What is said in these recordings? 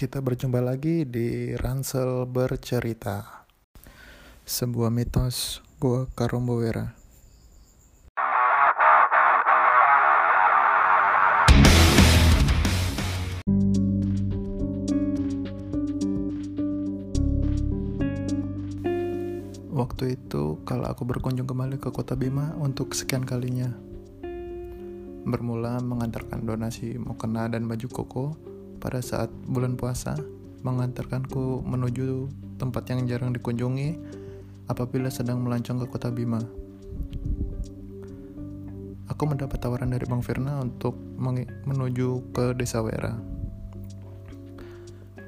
Kita berjumpa lagi di Ransel Bercerita. Sebuah mitos Gua Karombo Wera. Waktu itu, kalau aku berkunjung kembali ke kota Bima untuk sekian kalinya. Bermula mengantarkan donasi mukena dan baju koko, pada saat bulan puasa, mengantarkanku menuju tempat yang jarang dikunjungi apabila sedang melancong ke kota Bima. Aku mendapat tawaran dari Bang Firna untuk menuju ke Desa Wera.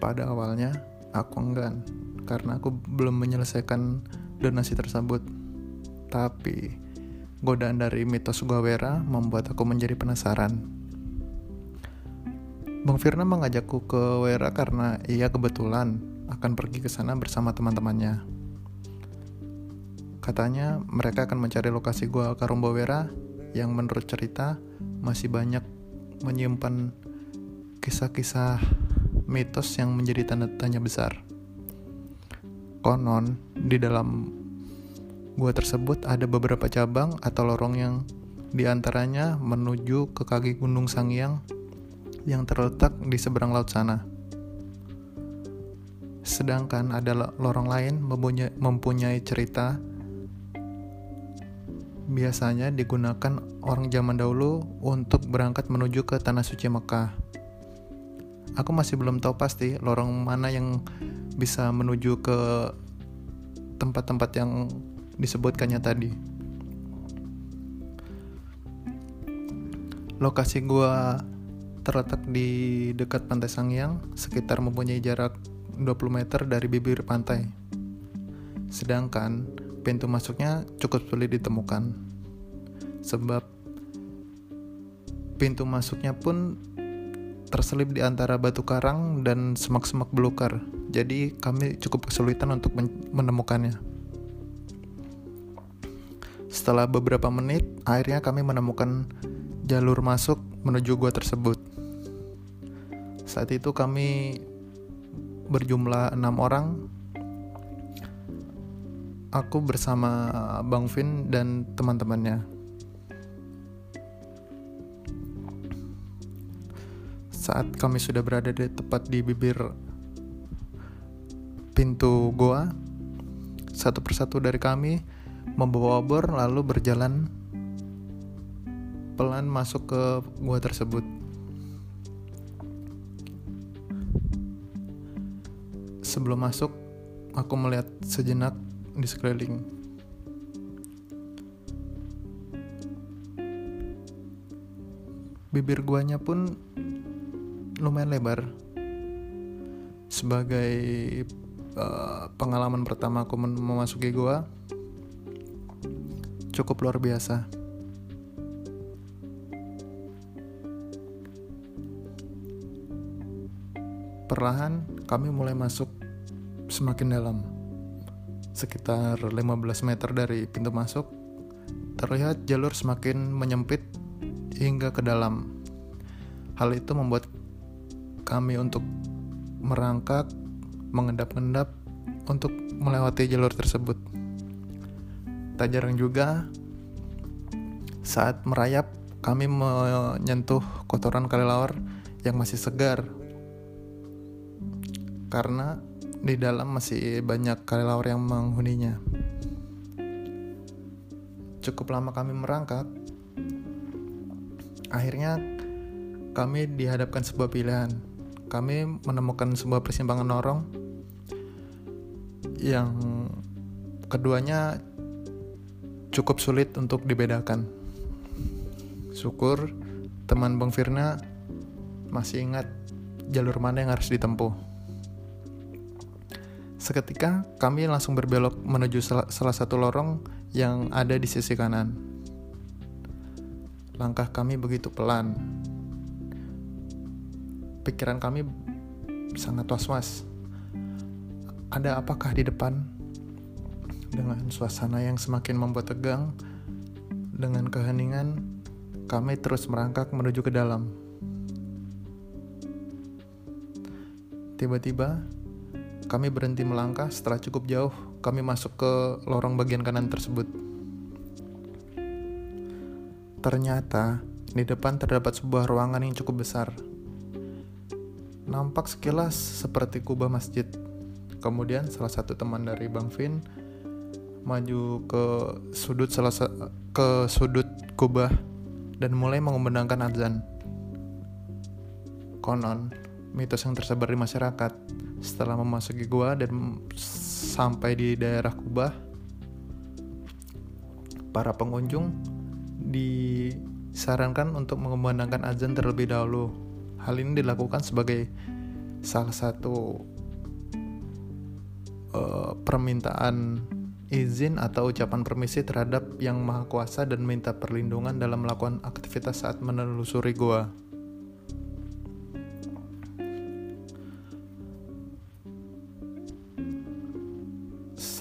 Pada awalnya, aku enggan karena aku belum menyelesaikan donasi tersebut. Tapi, godaan dari mitos Gua Wera membuat aku menjadi penasaran. Bang Firna mengajakku ke Wera karena ia kebetulan akan pergi ke sana bersama teman-temannya. Katanya mereka akan mencari lokasi Gua Karombo Wera yang menurut cerita masih banyak menyimpan kisah-kisah mitos yang menjadi tanda tanya besar. Konon, di dalam gua tersebut ada beberapa cabang atau lorong yang diantaranya menuju ke kaki Gunung Sangiang yang terletak di seberang laut sana. Sedangkan ada lorong lain mempunyai cerita biasanya digunakan orang zaman dahulu untuk berangkat menuju ke Tanah Suci Mekah. Aku masih belum tahu pasti lorong mana yang bisa menuju ke tempat-tempat yang disebutkannya tadi. Lokasi gua terletak di dekat pantai Sangiang, sekitar mempunyai jarak 20 meter dari bibir pantai. Sedangkan pintu masuknya cukup sulit ditemukan, sebab pintu masuknya pun terselip di antara batu karang dan semak-semak belukar. Jadi kami cukup kesulitan untuk menemukannya. Setelah beberapa menit, akhirnya kami menemukan jalur masuk menuju gua tersebut. Saat itu kami berjumlah 6 orang. Aku bersama Bang Vin dan teman-temannya. Saat kami sudah berada tepat di bibir pintu goa, satu persatu dari kami membawa obor lalu berjalan pelan masuk ke gua tersebut. Sebelum masuk, aku melihat sejenak di sekeliling. Bibir guanya pun lumayan lebar. Sebagai pengalaman pertama aku memasuki gua, cukup luar biasa. Perlahan, kami mulai masuk semakin dalam. Sekitar 15 meter dari pintu masuk, terlihat jalur semakin menyempit hingga ke dalam. Hal itu membuat kami untuk merangkak, mengendap-endap untuk melewati jalur tersebut. Tak jarang juga, saat merayap, kami menyentuh kotoran kelelawar yang masih segar, karena di dalam masih banyak kelelawar yang menghuninya. Cukup lama kami merangkak. Akhirnya kami dihadapkan sebuah pilihan. Kami menemukan sebuah persimpangan lorong yang keduanya cukup sulit untuk dibedakan. Syukur teman Bang Firna masih ingat jalur mana yang harus ditempuh. Seketika, kami langsung berbelok menuju salah satu lorong yang ada di sisi kanan. Langkah kami begitu pelan. Pikiran kami sangat was-was. Ada apakah di depan? Dengan suasana yang semakin membuat tegang, dengan keheningan, kami terus merangkak menuju ke dalam. Tiba-tiba, kami berhenti melangkah. Setelah cukup jauh, kami masuk ke lorong bagian kanan tersebut. Ternyata, di depan terdapat sebuah ruangan yang cukup besar. Nampak sekilas seperti kubah masjid. Kemudian salah satu teman dari Bang Vin maju ke sudut kubah dan mulai mengumandangkan azan. Konon, mitos yang tersebar di masyarakat, setelah memasuki gua dan sampai di daerah kubah, para pengunjung disarankan untuk mengumandangkan azan terlebih dahulu. Hal ini dilakukan sebagai salah satu permintaan izin atau ucapan permisi terhadap Yang Maha Kuasa dan minta perlindungan dalam melakukan aktivitas saat menelusuri gua.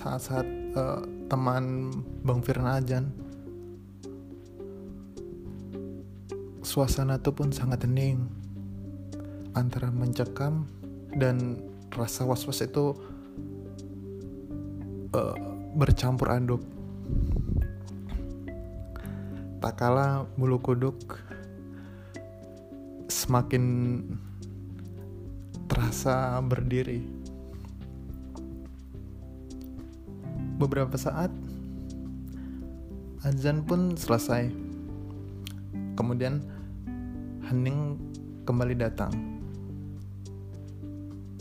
Saat teman Bang Firna azan, suasana itu pun sangat hening antara mencekam dan rasa was-was itu bercampur aduk. Tak kalah bulu kuduk semakin terasa berdiri. Beberapa saat azan pun selesai. Kemudian hening kembali datang.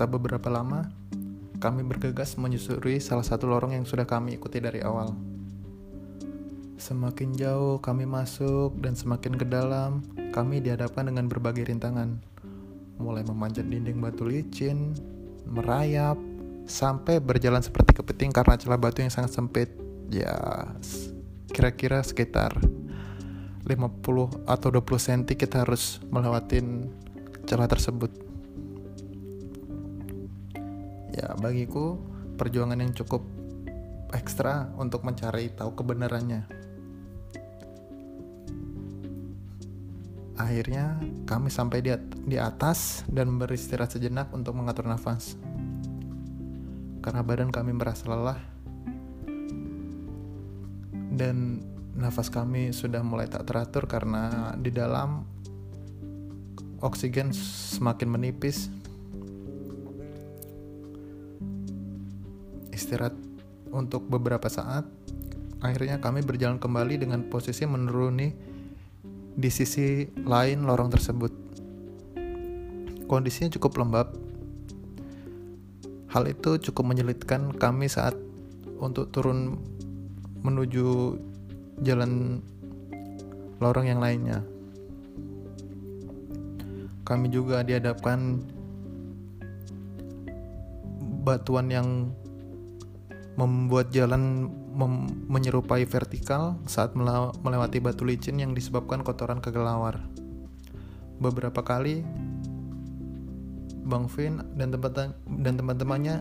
Tak beberapa lama, kami bergegas menyusuri salah satu lorong yang sudah kami ikuti dari awal. Semakin jauh kami masuk dan semakin ke dalam, kami dihadapkan dengan berbagai rintangan. Mulai memanjat dinding batu licin, merayap, sampai berjalan seperti kepiting karena celah batu yang sangat sempit. Ya, kira-kira sekitar 50 atau 20 cm kita harus melewatin celah tersebut. Ya, bagiku perjuangan yang cukup ekstra untuk mencari tahu kebenarannya. Akhirnya kami sampai di atas dan beristirahat sejenak untuk mengatur nafas. Karena badan kami merasa lelah dan nafas kami sudah mulai tak teratur karena di dalam oksigen semakin menipis. Istirahat untuk beberapa saat, akhirnya kami berjalan kembali dengan posisi menuruni di sisi lain lorong tersebut. Kondisinya cukup lembab. Hal itu cukup menyulitkan kami saat untuk turun menuju jalan lorong yang lainnya. Kami juga dihadapkan batuan yang membuat jalan menyerupai vertikal saat melewati batu licin yang disebabkan kotoran kekelawar. Beberapa kali Bang Vin dan teman-temannya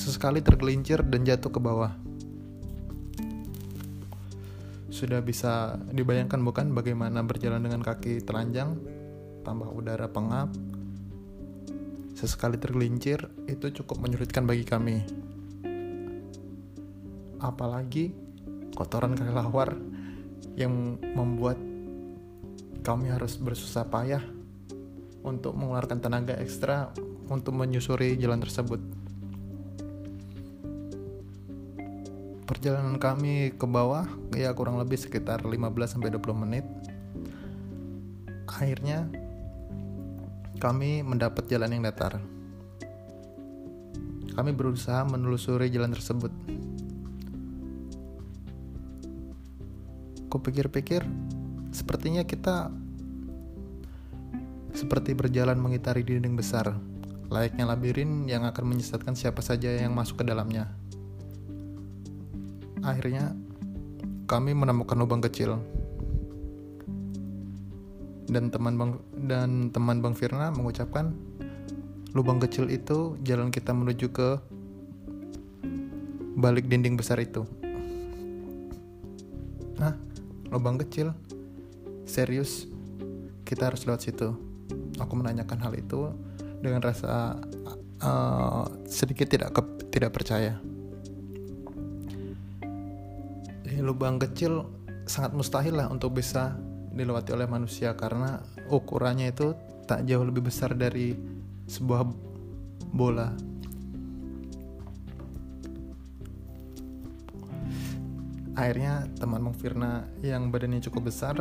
sesekali tergelincir dan jatuh ke bawah. Sudah bisa dibayangkan bukan bagaimana berjalan dengan kaki telanjang, tambah udara pengap, sesekali tergelincir itu cukup menyulitkan bagi kami. Apalagi kotoran kelelawar yang membuat kami harus bersusah payah untuk mengeluarkan tenaga ekstra untuk menyusuri jalan tersebut. Perjalanan kami ke bawah ya kurang lebih sekitar 15-20 menit. Akhirnya kami mendapat jalan yang datar. Kami berusaha menelusuri jalan tersebut. Kupikir-pikir, sepertinya kita seperti berjalan mengitari dinding besar, layaknya labirin yang akan menyesatkan siapa saja yang masuk ke dalamnya. Akhirnya, kami menemukan lubang kecil. Dan teman Bang Firna mengucapkan, lubang kecil itu jalan kita menuju ke balik dinding besar itu. Nah, lubang kecil, serius kita harus lewat situ. Aku menanyakan hal itu dengan rasa sedikit tidak percaya. Lubang kecil sangat mustahil lah untuk bisa dilewati oleh manusia karena ukurannya itu tak jauh lebih besar dari sebuah bola. Akhirnya teman Bang Firna yang badannya cukup besar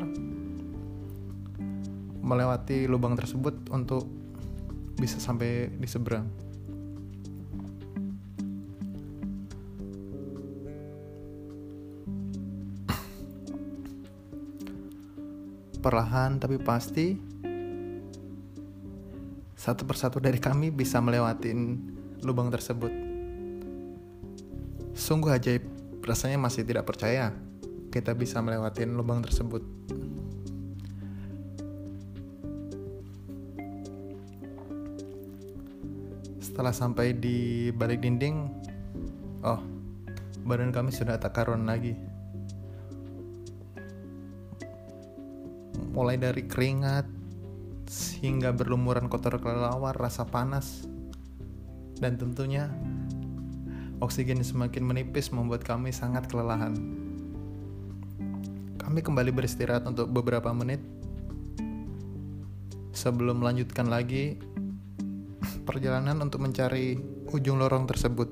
melewati lubang tersebut untuk bisa sampai di seberang. Perlahan tapi pasti satu persatu dari kami bisa melewatin lubang tersebut. Sungguh ajaib. Rasanya masih tidak percaya kita bisa melewatin lubang tersebut. Setelah sampai di balik dinding, badan kami sudah tak karuan lagi. Mulai dari keringat hingga berlumuran kotoran kelelawar, rasa panas, dan tentunya oksigen semakin menipis membuat kami sangat kelelahan. Kami kembali beristirahat untuk beberapa menit sebelum melanjutkan lagi perjalanan untuk mencari ujung lorong tersebut.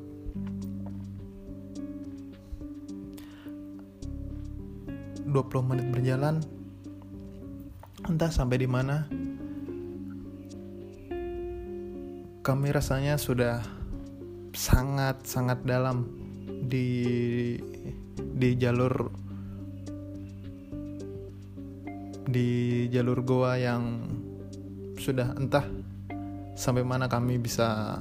Dua puluh menit berjalan, entah sampai di mana, kami rasanya sudah sangat dalam di jalur goa yang sudah entah sampai mana kami bisa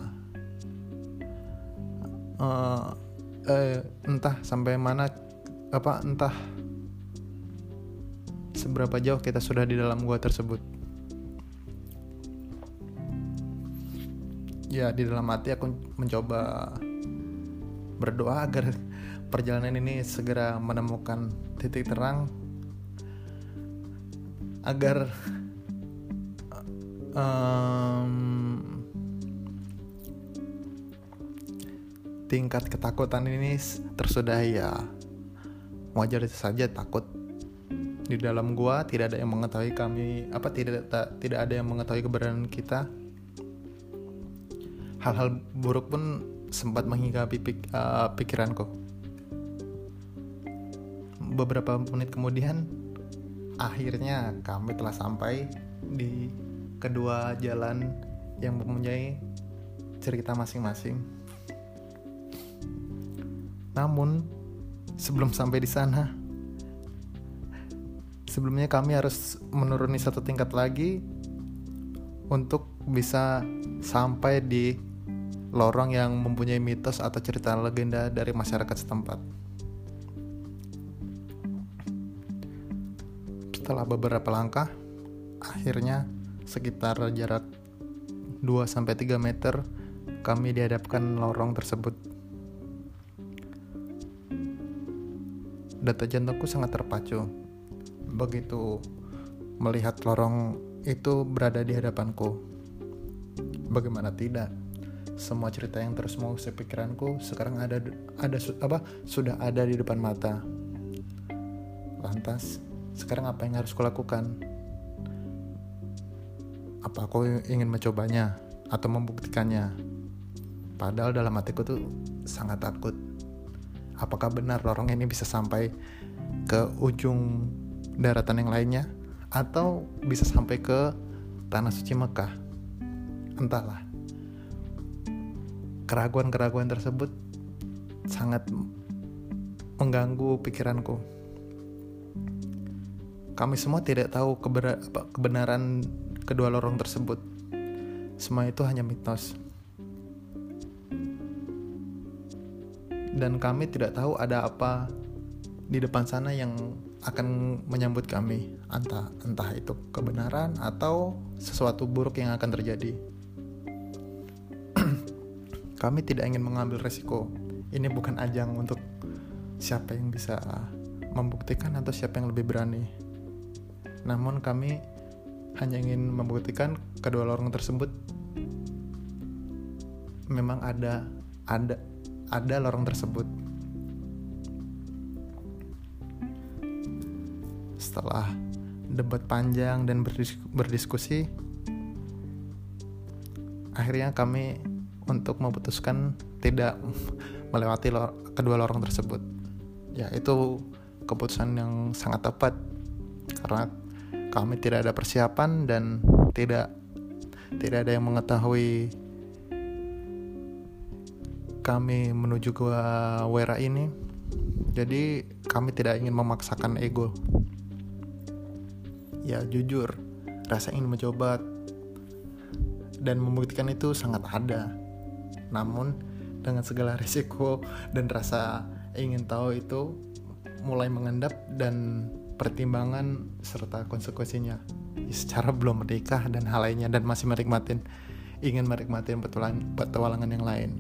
entah seberapa jauh kita sudah di dalam goa tersebut. Ya, di dalam hati aku mencoba berdoa agar perjalanan ini segera menemukan titik terang, agar tingkat ketakutan ini tersudahi. Ya, wajar saja takut. Di dalam gua tidak ada yang mengetahui kami, tidak ada yang mengetahui keberadaan kita. Hal-hal buruk pun sempat menghinggapi pikiranku. Beberapa menit kemudian, akhirnya kami telah sampai di kedua jalan yang mempunyai cerita masing-masing. Namun, sebelum sampai di sana, sebelumnya kami harus menuruni satu tingkat lagi untuk bisa sampai di lorong yang mempunyai mitos atau cerita legenda dari masyarakat setempat. Setelah beberapa langkah, akhirnya sekitar jarak 2-3 meter kami dihadapkan lorong tersebut. Detak jantungku sangat terpacu begitu melihat lorong itu berada di hadapanku. Bagaimana tidak? Semua cerita yang terus mengisi pikiranku sekarang sudah ada di depan mata. Lantas, sekarang apa yang harus kulakukan? Apa aku ingin mencobanya atau membuktikannya? Padahal dalam hatiku tuh sangat takut. Apakah benar lorong ini bisa sampai ke ujung daratan yang lainnya atau bisa sampai ke Tanah Suci Mekah? Entahlah. Keraguan-keraguan tersebut sangat mengganggu pikiranku. Kami semua tidak tahu kebenaran kedua lorong tersebut. Semua itu hanya mitos. Dan kami tidak tahu ada apa di depan sana yang akan menyambut kami. Entah itu kebenaran atau sesuatu buruk yang akan terjadi. Kami tidak ingin mengambil resiko. Ini bukan ajang untuk siapa yang bisa membuktikan atau siapa yang lebih berani. Namun kami hanya ingin membuktikan kedua lorong tersebut memang ada lorong tersebut. Setelah debat panjang dan berdiskusi, akhirnya kami untuk memutuskan tidak melewati kedua lorong tersebut. Ya, itu keputusan yang sangat tepat karena kami tidak ada persiapan dan tidak ada yang mengetahui kami menuju Gua Wera ini. Jadi kami tidak ingin memaksakan ego. Ya jujur, rasa ingin mencoba dan membuktikan itu sangat ada. Namun dengan segala risiko dan rasa ingin tahu itu mulai mengendap dan pertimbangan serta konsekuensinya. Secara belum menikah dan hal lainnya, dan masih ingin menikmatin petualangan yang lain.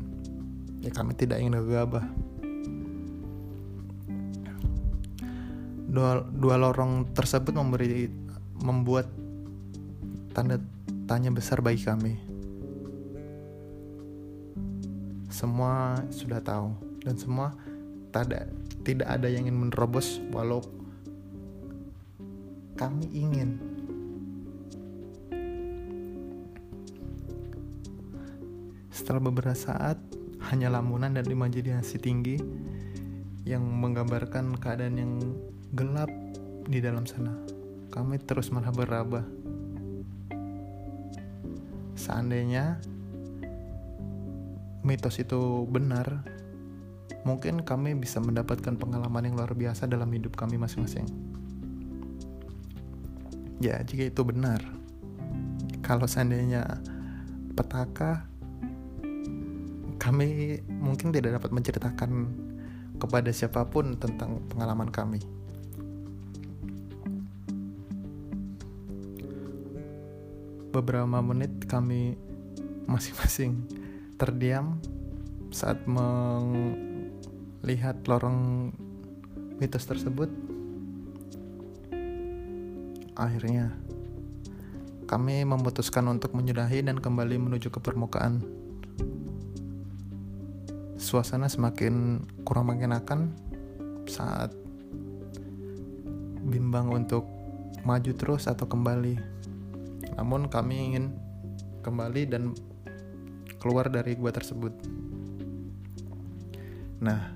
Ya kami tidak ingin gegabah. Dua lorong tersebut membuat tanda tanya besar bagi kami. Semua sudah tahu dan semua tidak ada yang ingin menerobos, walau kami ingin. Setelah beberapa saat, hanya lamunan dan imajinasi tinggi yang menggambarkan keadaan yang gelap di dalam sana. Kami terus meraba-raba. Seandainya mitos itu benar, mungkin kami bisa mendapatkan pengalaman yang luar biasa dalam hidup kami masing-masing. Ya, jika itu benar. Kalau seandainya petaka, kami mungkin tidak dapat menceritakan kepada siapapun tentang pengalaman kami. Beberapa menit kami masing-masing terdiam saat melihat lorong mitos tersebut. Akhirnya, kami memutuskan untuk menyudahi dan kembali menuju ke permukaan. Suasana semakin kurang mengenakan saat bimbang untuk maju terus atau kembali. Namun kami ingin kembali dan keluar dari gua tersebut. Nah,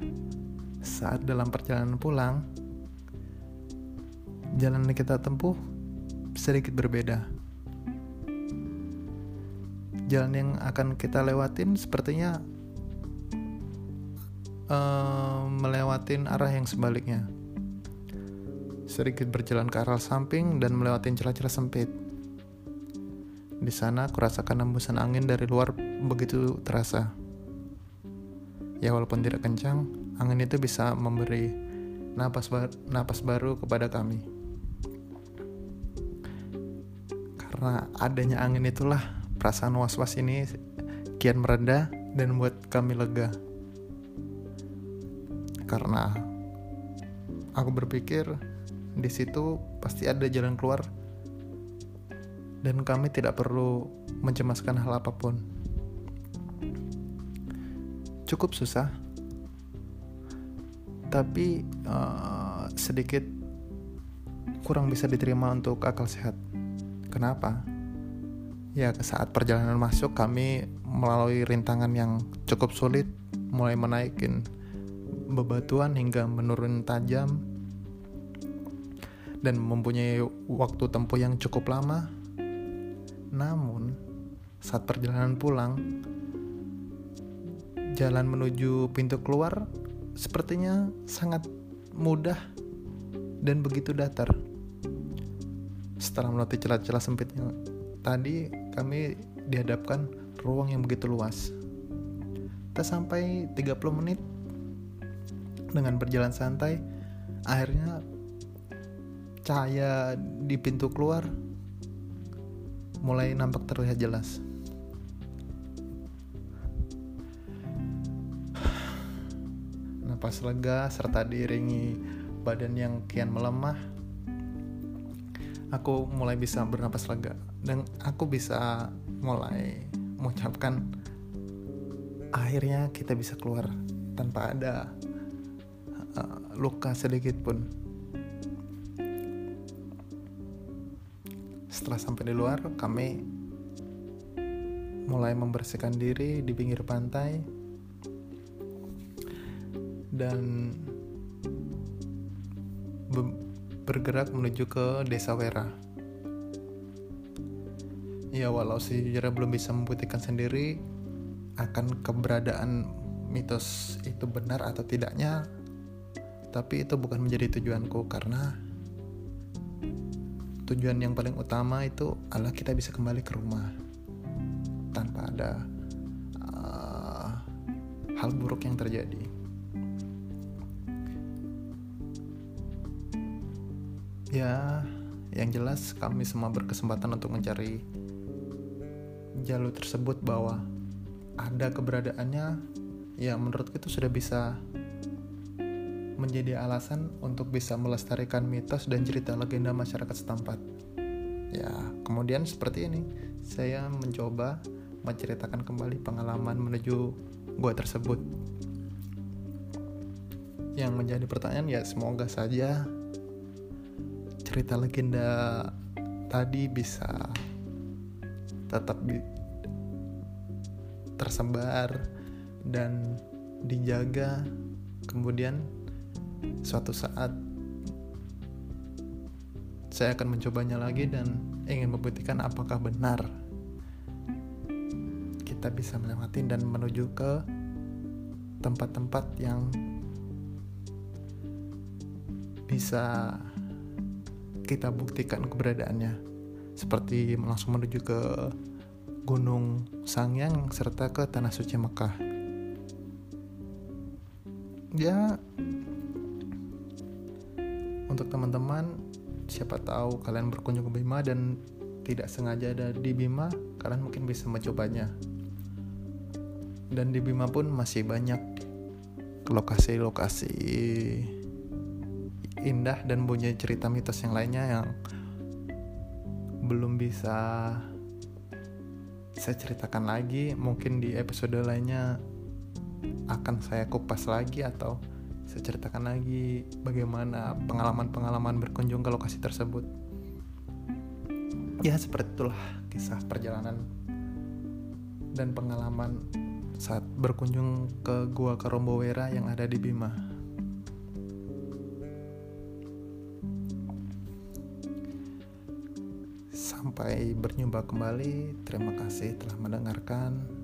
saat dalam perjalanan pulang, jalan yang kita tempuh sedikit berbeda. Jalan yang akan kita lewatin sepertinya melewatin arah yang sebaliknya. Sedikit berjalan ke arah samping dan melewatin celah-celah sempit. Di sana kurasakan hembusan angin dari luar begitu terasa. Ya walaupun tidak kencang, angin itu bisa memberi napas baru kepada kami. Karena adanya angin itulah perasaan was-was ini kian mereda dan membuat kami lega. Karena aku berpikir di situ pasti ada jalan keluar dan kami tidak perlu mencemaskan hal apapun. Cukup susah, tapi sedikit kurang bisa diterima untuk akal sehat. Kenapa? Ya, saat perjalanan masuk kami melalui rintangan yang cukup sulit, mulai menaikin bebatuan hingga menurun tajam dan mempunyai waktu tempuh yang cukup lama. Namun saat perjalanan pulang, jalan menuju pintu keluar sepertinya sangat mudah dan begitu datar. Setelah melalui celah-celah sempitnya tadi, kami dihadapkan ruang yang begitu luas. Tak sampai 30 menit dengan berjalan santai, akhirnya cahaya di pintu keluar mulai nampak terlihat jelas. Napas lega serta diiringi badan yang kian melemah, aku mulai bisa bernapas lega dan aku bisa mulai mengucapkan akhirnya kita bisa keluar tanpa ada luka sedikit pun. Setelah sampai di luar, kami mulai membersihkan diri di pinggir pantai, dan bergerak menuju ke Desa Wera. Ya, walau sejujurnya belum bisa membuktikan sendiri akan keberadaan mitos itu benar atau tidaknya, tapi itu bukan menjadi tujuanku, karena tujuan yang paling utama itu adalah kita bisa kembali ke rumah tanpa ada hal buruk yang terjadi. Ya, yang jelas kami semua berkesempatan untuk mencari jalur tersebut, bahwa ada keberadaannya. Ya, menurutku itu sudah bisa menjadi alasan untuk bisa melestarikan mitos dan cerita legenda masyarakat setempat. Ya, kemudian seperti ini, saya mencoba menceritakan kembali pengalaman menuju gua tersebut. Yang menjadi pertanyaan, ya semoga saja cerita legenda tadi bisa tetap tersebar dan dijaga. Kemudian suatu saat saya akan mencobanya lagi dan ingin membuktikan apakah benar kita bisa melewati dan menuju ke tempat-tempat yang bisa kita buktikan keberadaannya, seperti langsung menuju ke Gunung Sangiang serta ke Tanah Suci Mekah. Ya, untuk teman-teman, siapa tahu kalian berkunjung ke Bima dan tidak sengaja ada di Bima, kalian mungkin bisa mencobanya. Dan di Bima pun masih banyak lokasi-lokasi indah dan punya cerita mitos yang lainnya yang belum bisa saya ceritakan lagi. Mungkin di episode lainnya akan saya kupas lagi atau saya ceritakan lagi bagaimana pengalaman-pengalaman berkunjung ke lokasi tersebut. Ya, seperti itulah kisah perjalanan dan pengalaman saat berkunjung ke Gua Karombo Wera yang ada di Bima. Sampai berjumpa kembali. Terima kasih telah mendengarkan.